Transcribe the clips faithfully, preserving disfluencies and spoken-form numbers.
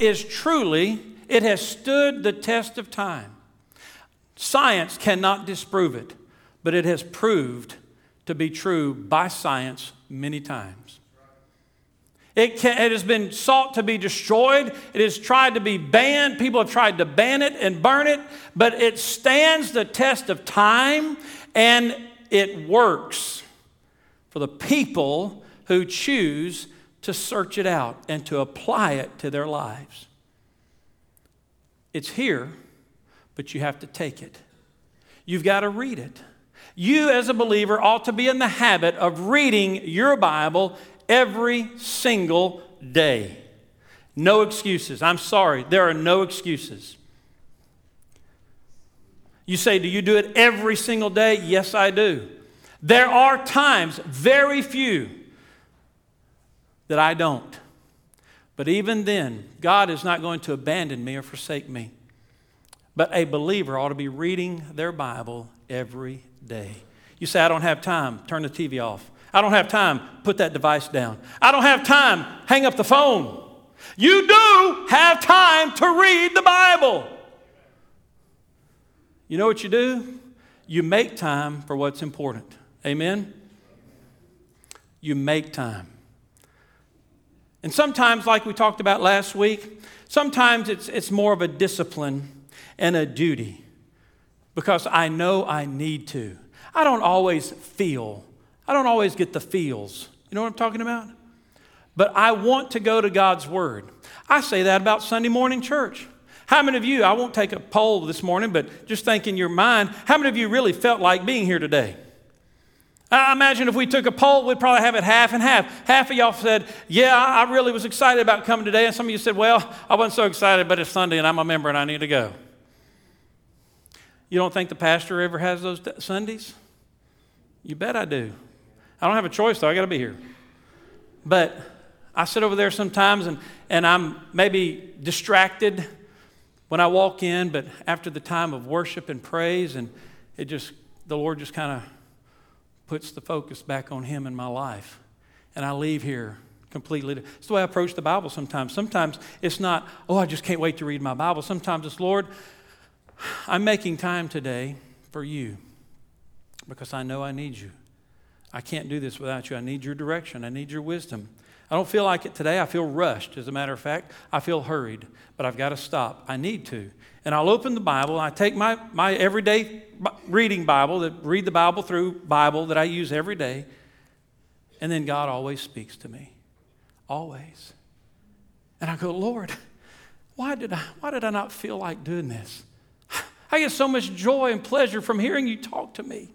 is truly, it has stood the test of time. Science cannot disprove it, but it has proved to be true by science many times. It, can, it has been sought to be destroyed. It has tried to be banned. People have tried to ban it and burn it, but it stands the test of time, and it works for the people who choose to search it out and to apply it to their lives. It's here, but you have to take it. You've got to read it. You as a believer ought to be in the habit of reading your Bible every single day. No excuses. I'm sorry, there are no excuses. You say, do you do it every single day? Yes, I do. There are times, very few, that I don't. But even then, God is not going to abandon me or forsake me. But a believer ought to be reading their Bible every day. You say, I don't have time. Turn the T V off. I don't have time. Put that device down. I don't have time. Hang up the phone. You do have time to read the Bible. You know what you do? You make time for what's important. Amen? You make time. And sometimes, like we talked about last week, sometimes it's, it's more of a discipline and a duty because I know I need to. I don't always feel. I don't always get the feels. You know what I'm talking about? But I want to go to God's Word. I say that about Sunday morning church. How many of you, I won't take a poll this morning, but just think in your mind, how many of you really felt like being here today? I imagine if we took a poll, we'd probably have it half and half. Half of y'all said, yeah, I really was excited about coming today. And some of you said, well, I wasn't so excited, but it's Sunday and I'm a member and I need to go. You don't think the pastor ever has those t- Sundays? You bet I do. I don't have a choice, though. I got to be here. But I sit over there sometimes and, and I'm maybe distracted when I walk in, but after the time of worship and praise, and it just, the Lord just kind of puts the focus back on Him in my life. And I leave here completely. It's the way I approach the Bible sometimes. Sometimes it's not, oh, I just can't wait to read my Bible. Sometimes it's, Lord, I'm making time today for You because I know I need You. I can't do this without You. I need Your direction. I need Your wisdom. I don't feel like it today. I feel rushed. As a matter of fact, I feel hurried, but I've got to stop. I need to. And I'll open the Bible. I take my, my everyday reading Bible, that read the Bible through Bible that I use every day. And then God always speaks to me. Always. And I go, Lord, why did I, why did I not feel like doing this? I get so much joy and pleasure from hearing You talk to me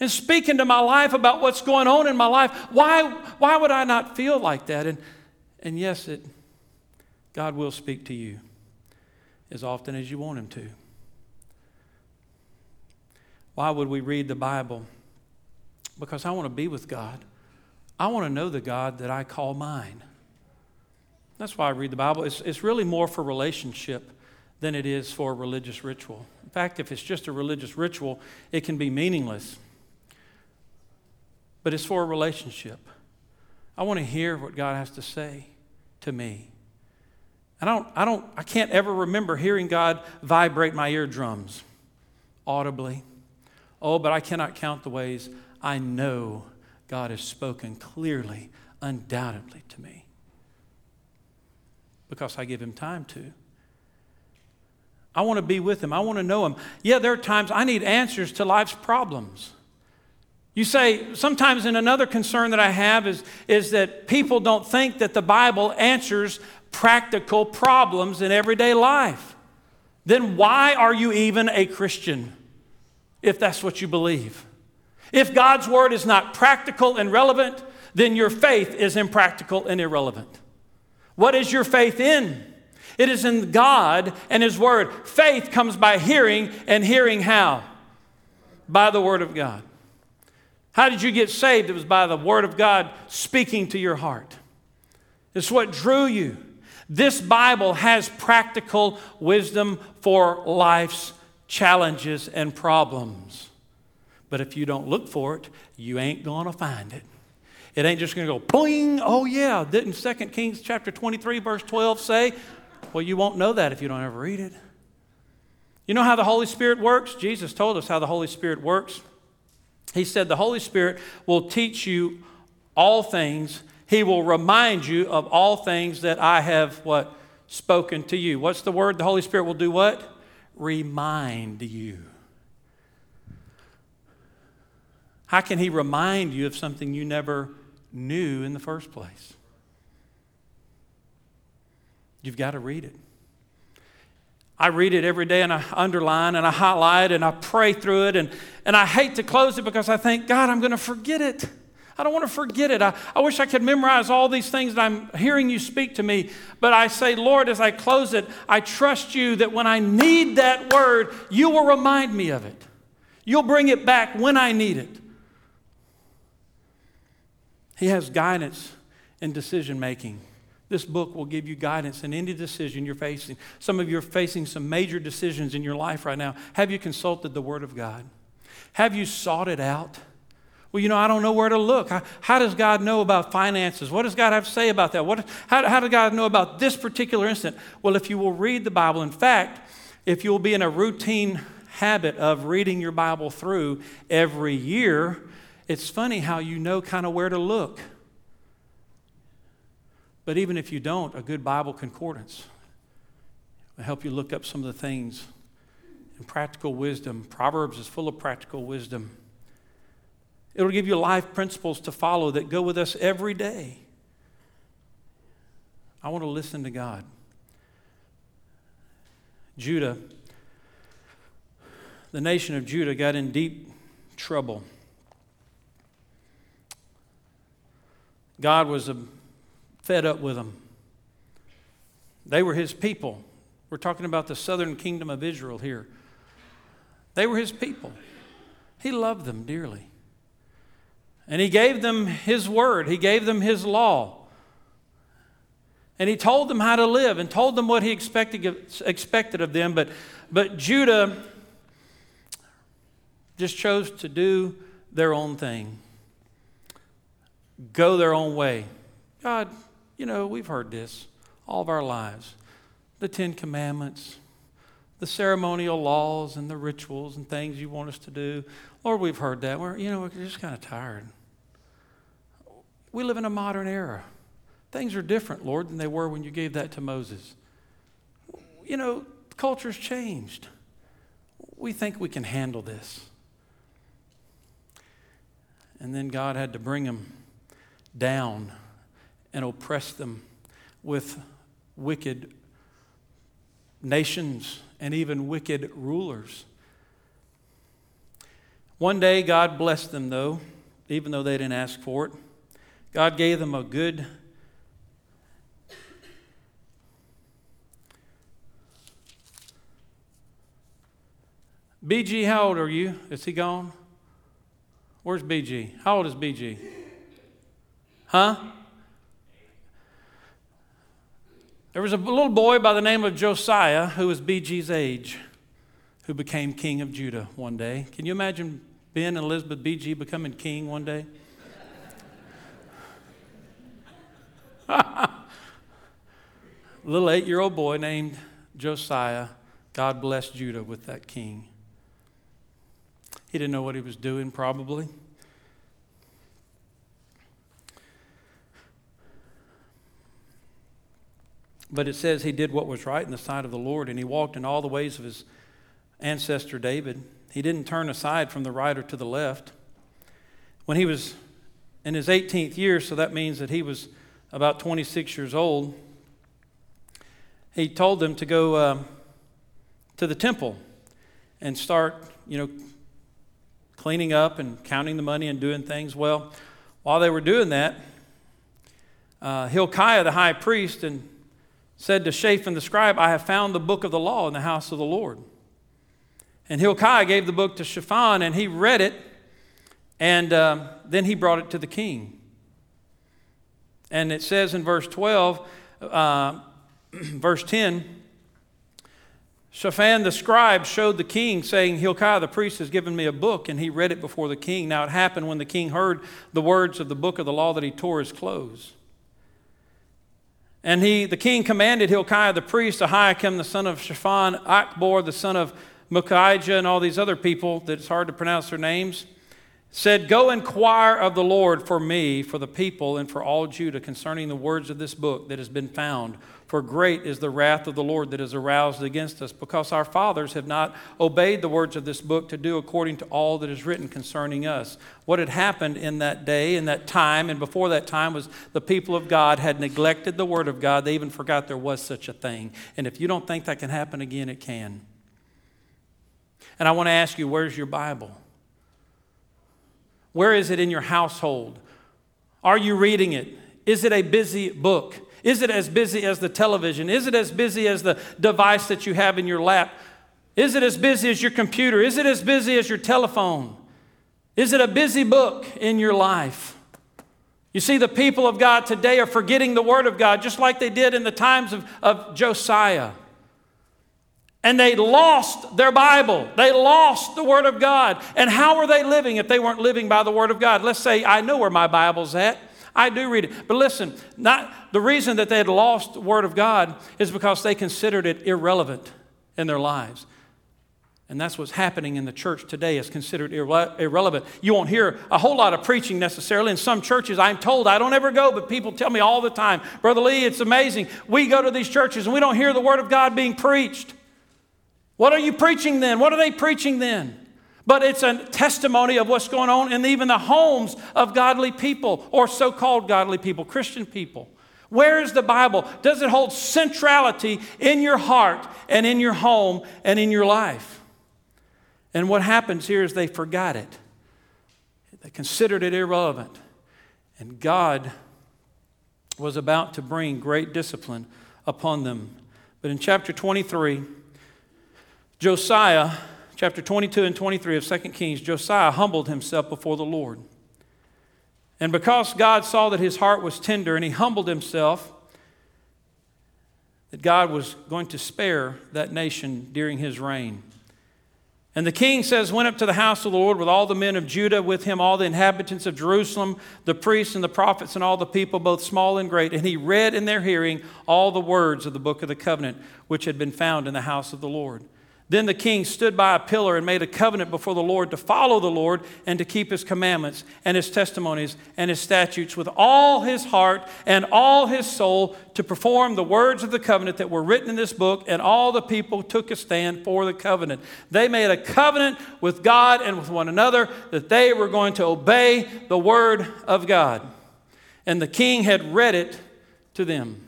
and speaking to my life about what's going on in my life. Why, why would I not feel like that? And, and yes, it, God will speak to you as often as you want Him to. Why would we read the Bible? Because I want to be with God. I want to know the God that I call mine. That's why I read the Bible. It's, it's really more for relationship than it is for a religious ritual. In fact, if it's just a religious ritual, it can be meaningless. But it's for a relationship. I want to hear what God has to say to me. I don't, I don't, I can't ever remember hearing God vibrate my eardrums audibly. Oh, but I cannot count the ways I know God has spoken clearly, undoubtedly to me. Because I give Him time to. I want to be with Him. I want to know Him. Yeah, there are times I need answers to life's problems. You say, sometimes in another concern that I have is, is that people don't think that the Bible answers practical problems in everyday life. Then why are you even a Christian if that's what you believe? If God's Word is not practical and relevant, then your faith is impractical and irrelevant. What is your faith in? It is in God and His Word. Faith comes by hearing, and hearing how? By the Word of God. How did you get saved? It was by the Word of God speaking to your heart. It's what drew you. This Bible has practical wisdom for life's challenges and problems. But if you don't look for it, you ain't going to find it. It ain't just going to go, boing, oh yeah, didn't Second Kings chapter twenty-three verse twelve say? Well, you won't know that if you don't ever read it. You know how the Holy Spirit works? Jesus told us how the Holy Spirit works. He said the Holy Spirit will teach you all things. He will remind you of all things that I have, what? Spoken to you. What's the word? The Holy Spirit will do what? Remind you. How can he remind you of something you never knew in the first place? You've got to read it. I read it every day, and I underline and I highlight and I pray through it, and, and I hate to close it because I think, God, I'm going to forget it. I don't want to forget it. I, I wish I could memorize all these things that I'm hearing you speak to me. But I say, Lord, as I close it, I trust you that when I need that word, you will remind me of it. You'll bring it back when I need it. He has guidance in decision making. This book will give you guidance in any decision you're facing. Some of you are facing some major decisions in your life right now. Have you consulted the Word of God? Have you sought it out? Well, you know, I don't know where to look. How, how does God know about finances? What does God have to say about that? What, how, how does God know about this particular incident? Well, if you will read the Bible, in fact, if you'll be in a routine habit of reading your Bible through every year, it's funny how you know kind of where to look. But even if you don't, a good Bible concordance will help you look up some of the things. And practical wisdom, Proverbs is full of practical wisdom. It'll give you life principles to follow that go with us every day. I want to listen to God. Judah, the nation of Judah got in deep trouble. God was a, fed up with them. They were his people. We're talking about the southern kingdom of Israel here. They were his people. He loved them dearly. And he gave them his word. He gave them his law. And he told them how to live and told them what he expected, expected of them. But, but Judah just chose to do their own thing. Go their own way. God, you know, we've heard this all of our lives. The Ten Commandments, the ceremonial laws and the rituals and things you want us to do. Lord, we've heard that. We're, you know, we're just kind of tired. We live in a modern era. Things are different, Lord, than they were when you gave that to Moses. You know, culture's changed. We think we can handle this. And then God had to bring them down and oppress them with wicked nations and even wicked rulers. One day, God blessed them, though, even though they didn't ask for it. God gave them a good B G, how old are you? Is he gone? Where's B G? How old is B G? Huh? There was a little boy by the name of Josiah who was B G's age who became king of Judah one day. Can you imagine Ben and Elizabeth B G becoming king one day? Little eight-year-old boy named Josiah, God blessed Judah with that king. He didn't know what he was doing, probably. But it says he did what was right in the sight of the Lord, and he walked in all the ways of his ancestor David. He didn't turn aside from the right or to the left. When he was in his eighteenth year, so that means that he was about twenty-six years old, he told them to go um, to the temple and start, you know, cleaning up and counting the money and doing things. Well, while they were doing that, uh, Hilkiah the high priest and said to Shaphan the scribe, I have found the book of the law in the house of the Lord. And Hilkiah gave the book to Shaphan, and he read it, and um, then he brought it to the king. And it says in verse twelve, uh, verse ten, Shaphan the scribe showed the king, saying, Hilkiah the priest has given me a book, and he read it before the king. Now it happened when the king heard the words of the book of the law that he tore his clothes. And he, the king commanded Hilkiah the priest, Ahikam the son of Shaphan, Akbor the son of Micahijah, and all these other people that it's hard to pronounce their names, said, "Go inquire of the Lord for me, for the people, and for all Judah concerning the words of this book that has been found. For great is the wrath of the Lord that is aroused against us, because our fathers have not obeyed the words of this book to do according to all that is written concerning us." What had happened in that day, in that time, and before that time was the people of God had neglected the word of God. They even forgot there was such a thing. And if you don't think that can happen again, it can. And I want to ask you, where's your Bible? Where is it in your household? Are you reading it? Is it a busy book? Is it as busy as the television? Is it as busy as the device that you have in your lap? Is it as busy as your computer? Is it as busy as your telephone? Is it a busy book in your life? You see, the people of God today are forgetting the Word of God, just like they did in the times of, of Josiah. And they lost their Bible. They lost the Word of God. And how were they living if they weren't living by the Word of God? Let's say, I know where my Bible's at. I do read it. But listen, not, the reason that they had lost the Word of God is because they considered it irrelevant in their lives. And that's what's happening in the church today, is considered irre- irrelevant. You won't hear a whole lot of preaching necessarily. In some churches, I'm told, I don't ever go, but people tell me all the time, Brother Lee, it's amazing. We go to these churches and we don't hear the Word of God being preached. What are you preaching then? What are they preaching then? But it's a testimony of what's going on in even the homes of godly people, or so-called godly people, Christian people. Where is the Bible? Does it hold centrality in your heart and in your home and in your life? And what happens here is they forgot it. They considered it irrelevant. And God was about to bring great discipline upon them. But in chapter twenty-three, Josiah, chapter twenty-two and twenty-three of Second Kings, Josiah humbled himself before the Lord. And because God saw that his heart was tender and he humbled himself, that God was going to spare that nation during his reign. And the king says, went up to the house of the Lord with all the men of Judah, with him all the inhabitants of Jerusalem, the priests and the prophets and all the people, both small and great. And he read in their hearing all the words of the book of the covenant, which had been found in the house of the Lord. Then the king stood by a pillar and made a covenant before the Lord to follow the Lord and to keep his commandments and his testimonies and his statutes with all his heart and all his soul, to perform the words of the covenant that were written in this book. And all the people took a stand for the covenant. They made a covenant with God and with one another that they were going to obey the word of God. And the king had read it to them.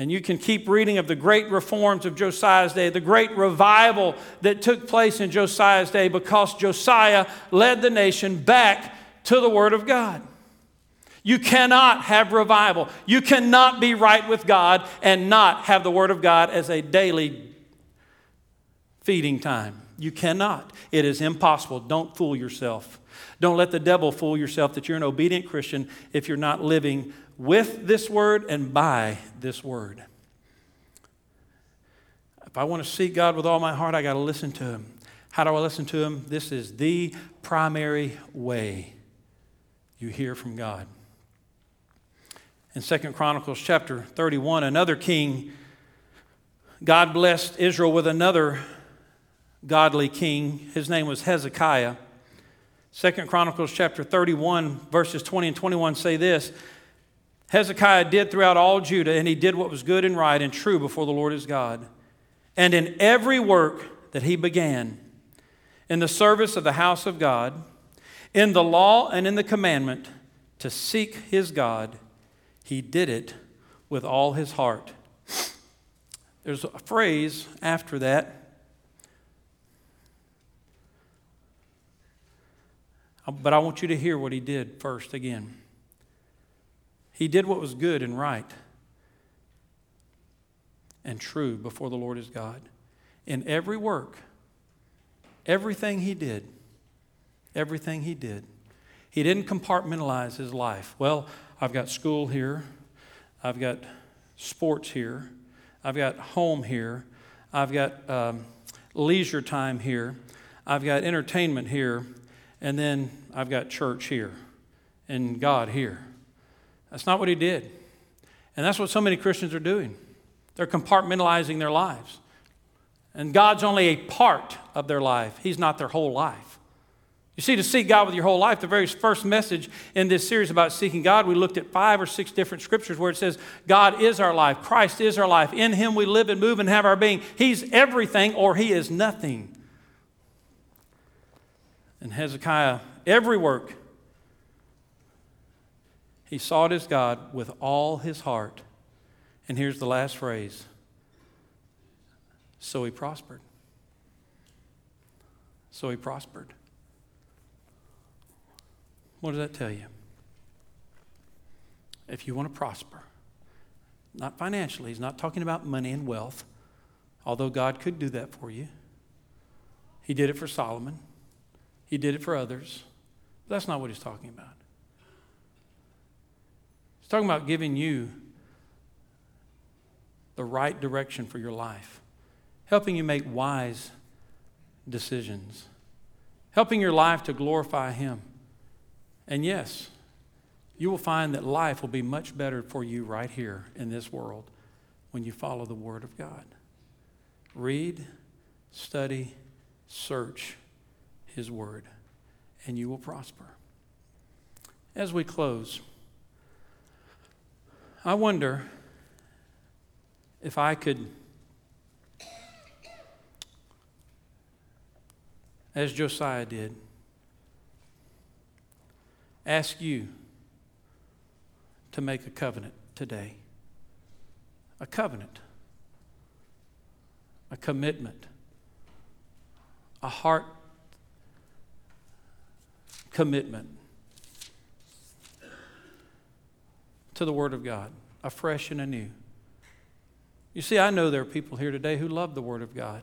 And you can keep reading of the great reforms of Josiah's day, the great revival that took place in Josiah's day, because Josiah led the nation back to the Word of God. You cannot have revival. You cannot be right with God and not have the Word of God as a daily feeding time. You cannot. It is impossible. Don't fool yourself. Don't let the devil fool yourself that you're an obedient Christian if you're not living with this word and by this word. If I want to seek God with all my heart, I got to listen to him. How do I listen to him? This is the primary way you hear from God. In Second Chronicles chapter thirty-one, another king, God blessed Israel with another godly king. His name was Hezekiah. Second Chronicles chapter thirty-one, verses twenty and twenty-one say this: Hezekiah did throughout all Judah, and he did what was good and right and true before the Lord his God. And in every work that he began, in the service of the house of God, in the law and in the commandment to seek his God, he did it with all his heart. There's a phrase after that. But I want you to hear what he did first again. He did what was good and right and true before the Lord his God. In every work, everything he did, everything he did, he didn't compartmentalize his life. Well, I've got school here. I've got sports here. I've got home here. I've got um, leisure time here. I've got entertainment here. And then I've got church here and God here. That's not what he did. And that's what so many Christians are doing. They're compartmentalizing their lives. And God's only a part of their life. He's not their whole life. You see, to seek God with your whole life, the very first message in this series about seeking God, we looked at five or six different scriptures where it says, God is our life, Christ is our life, in Him we live and move and have our being. He's everything or He is nothing. And Hezekiah, every work, he sought his God with all his heart. And here's the last phrase. So he prospered. So he prospered. What does that tell you? If you want to prosper, not financially, he's not talking about money and wealth, although God could do that for you. He did it for Solomon. He did it for others. But that's not what he's talking about. He's talking about giving you the right direction for your life, helping you make wise decisions, helping your life to glorify Him. And yes, you will find that life will be much better for you right here in this world when you follow the Word of God. Read, study, search His Word, and you will prosper. As we close, I wonder if I could, as Josiah did, ask you to make a covenant today. A covenant. A commitment. A heart commitment to the Word of God, afresh and anew. You see, I know there are people here today who love the Word of God.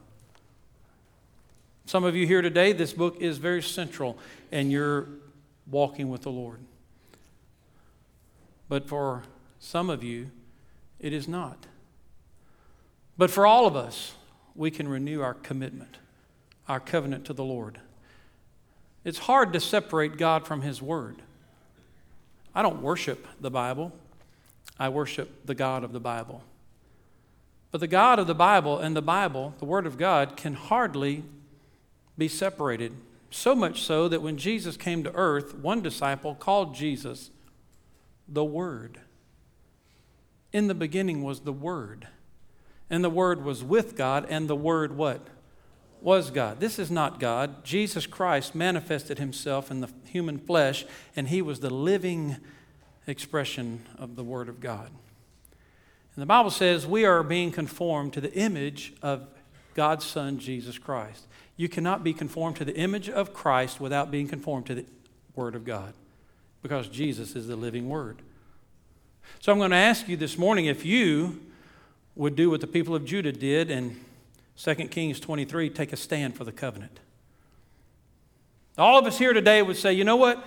Some of you here today, this book is very central in your walking with the Lord. But for some of you, it is not. But for all of us, we can renew our commitment, our covenant to the Lord. It's hard to separate God from His Word. I don't worship the Bible. I worship the God of the Bible. But the God of the Bible and the Bible, the Word of God, can hardly be separated. So much so that when Jesus came to earth, one disciple called Jesus the Word. In the beginning was the Word. And the Word was with God, and the Word what? Was God. This is not God. Jesus Christ manifested Himself in the human flesh, and He was the living expression of the Word of God. And the Bible says we are being conformed to the image of God's Son, Jesus Christ. You cannot be conformed to the image of Christ without being conformed to the Word of God, because Jesus is the living Word. So I'm going to ask you this morning if you would do what the people of Judah did in Second Kings twenty-three, take a stand for the covenant. All of us here today would say, you know what?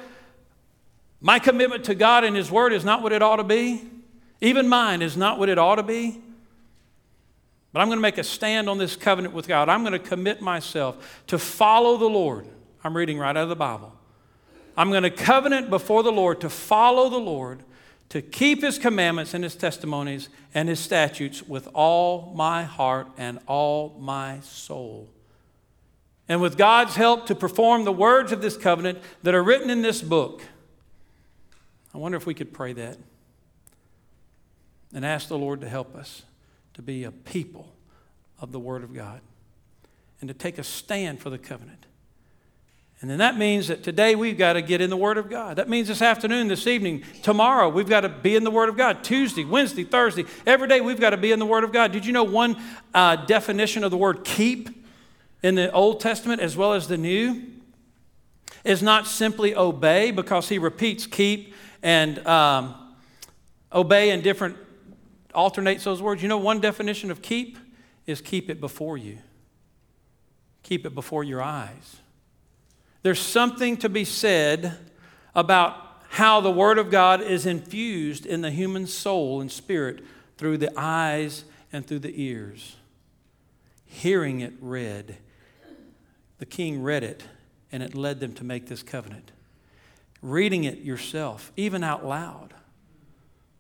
My commitment to God and His Word is not what it ought to be. Even mine is not what it ought to be. But I'm going to make a stand on this covenant with God. I'm going to commit myself to follow the Lord. I'm reading right out of the Bible. I'm going to covenant before the Lord to follow the Lord, to keep His commandments and His testimonies and His statutes with all my heart and all my soul. And with God's help to perform the words of this covenant that are written in this book. I wonder if we could pray that and ask the Lord to help us to be a people of the Word of God and to take a stand for the covenant. And then that means that today we've got to get in the Word of God. That means this afternoon, this evening, tomorrow, we've got to be in the Word of God. Tuesday, Wednesday, Thursday, every day we've got to be in the Word of God. Did you know one uh, definition of the word keep in the Old Testament as well as the New is not simply obey, because He repeats keep and um, obey in different alternates those words. You know, one definition of keep is keep it before you. Keep it before your eyes. There's something to be said about how the Word of God is infused in the human soul and spirit through the eyes and through the ears. Hearing it read. The king read it, and it led them to make this covenant. Reading it yourself, even out loud.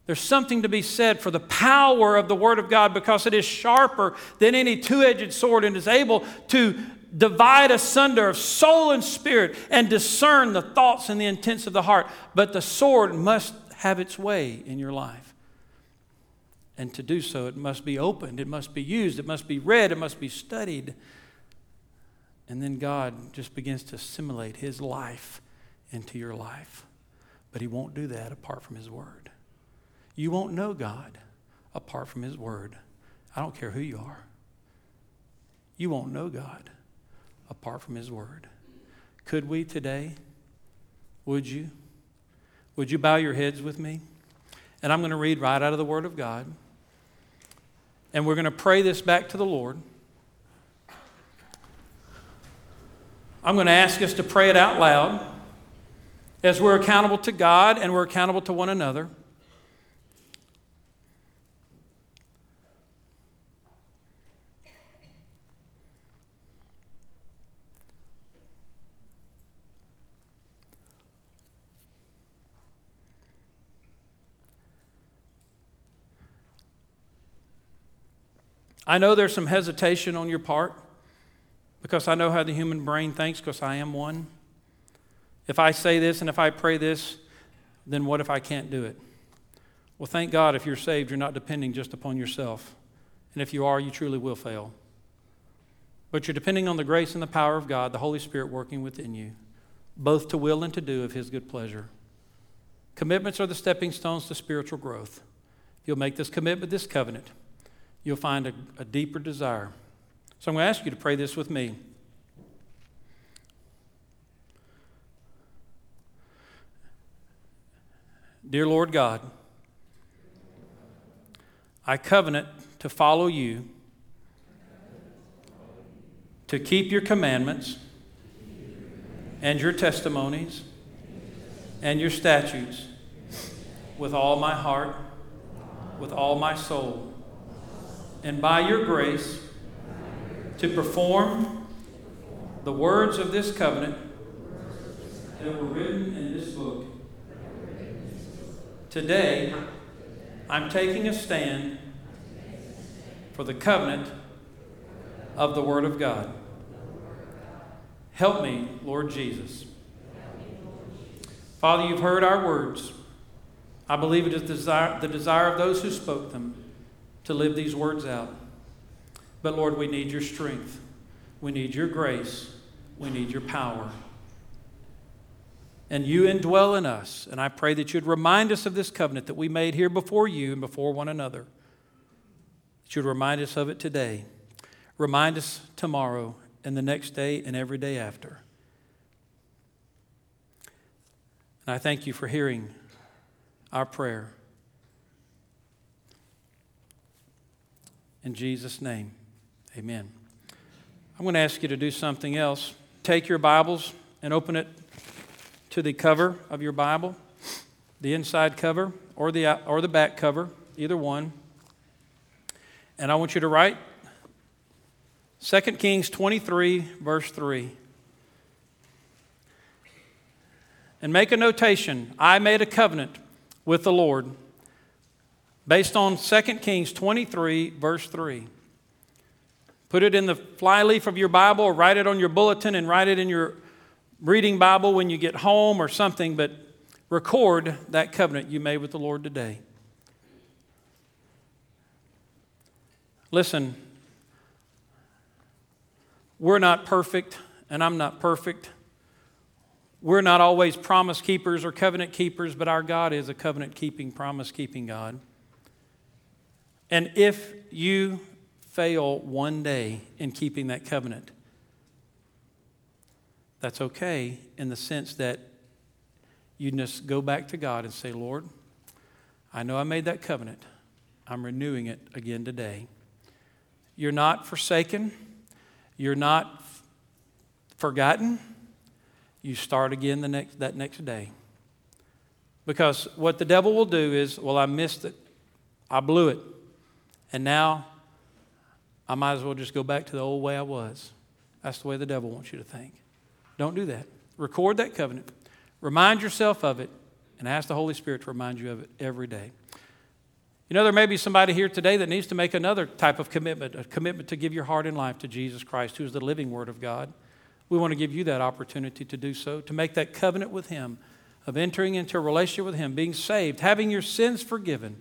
There's something to be said for the power of the Word of God, because it is sharper than any two-edged sword and is able to divide asunder of soul and spirit and discern the thoughts and the intents of the heart. But the sword must have its way in your life. And to do so, it must be opened, it must be used, it must be read, it must be studied. And then God just begins to assimilate His life into your life. But He won't do that apart from His Word. You won't know God apart from His Word. I don't care who you are. You won't know God apart from His Word. Could we today? Would you? Would you bow your heads with me? And I'm going to read right out of the Word of God. And we're going to pray this back to the Lord. I'm going to ask us to pray it out loud as we're accountable to God and we're accountable to one another. I know there's some hesitation on your part, because I know how the human brain thinks, because I am one. If I say this and if I pray this, then what if I can't do it? Well, thank God if you're saved, you're not depending just upon yourself. And if you are, you truly will fail. But you're depending on the grace and the power of God, the Holy Spirit working within you, both to will and to do of His good pleasure. Commitments are the stepping stones to spiritual growth. You'll make this commitment, this covenant, you'll find a, a deeper desire. So I'm going to ask you to pray this with me. Dear Lord God, I covenant to follow you, to keep your commandments and your testimonies and your statutes with all my heart, with all my soul, and by your grace to perform the words of this covenant that were written in this book. Today, I'm taking a stand for the covenant of the Word of God. Help me, Lord Jesus. Father, you've heard our words. I believe it is desire, the desire of those who spoke them to live these words out. But Lord, we need your strength. We need your grace. We need your power. And you indwell in us. And I pray that you'd remind us of this covenant that we made here before you and before one another. That you'd remind us of it today. Remind us tomorrow and the next day and every day after. And I thank you for hearing our prayer. In Jesus' name, amen. I'm going to ask you to do something else. Take your Bibles and open it to the cover of your Bible, the inside cover or the or the back cover, either one. And I want you to write Second Kings twenty-three, verse three. And make a notation. I made a covenant with the Lord. Based on Second Kings twenty-three, verse three. Put it in the flyleaf of your Bible, or write it on your bulletin and write it in your reading Bible when you get home or something, but record that covenant you made with the Lord today. Listen, we're not perfect, and I'm not perfect. We're not always promise keepers or covenant keepers, but our God is a covenant-keeping, promise-keeping God. And if you fail one day in keeping that covenant, that's okay, in the sense that you just go back to God and say, Lord, I know I made that covenant. I'm renewing it again today. You're not forsaken. You're not forgotten. You start again the next that next day. Because what the devil will do is, well, I missed it. I blew it. And now, I might as well just go back to the old way I was. That's the way the devil wants you to think. Don't do that. Record that covenant. Remind yourself of it, and ask the Holy Spirit to remind you of it every day. You know, there may be somebody here today that needs to make another type of commitment, a commitment to give your heart and life to Jesus Christ, who is the living Word of God. We want to give you that opportunity to do so, to make that covenant with Him, of entering into a relationship with Him, being saved, having your sins forgiven,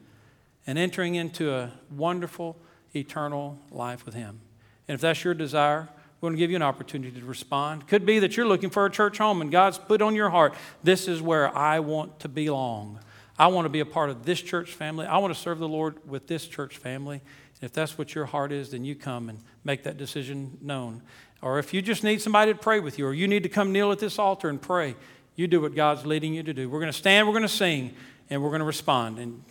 and entering into a wonderful, eternal life with Him. And if that's your desire, we're going to give you an opportunity to respond. Could be that you're looking for a church home and God's put on your heart, this is where I want to belong. I want to be a part of this church family. I want to serve the Lord with this church family. And if that's what your heart is, then you come and make that decision known. Or if you just need somebody to pray with you, or you need to come kneel at this altar and pray, you do what God's leading you to do. We're going to stand, we're going to sing, and we're going to respond. And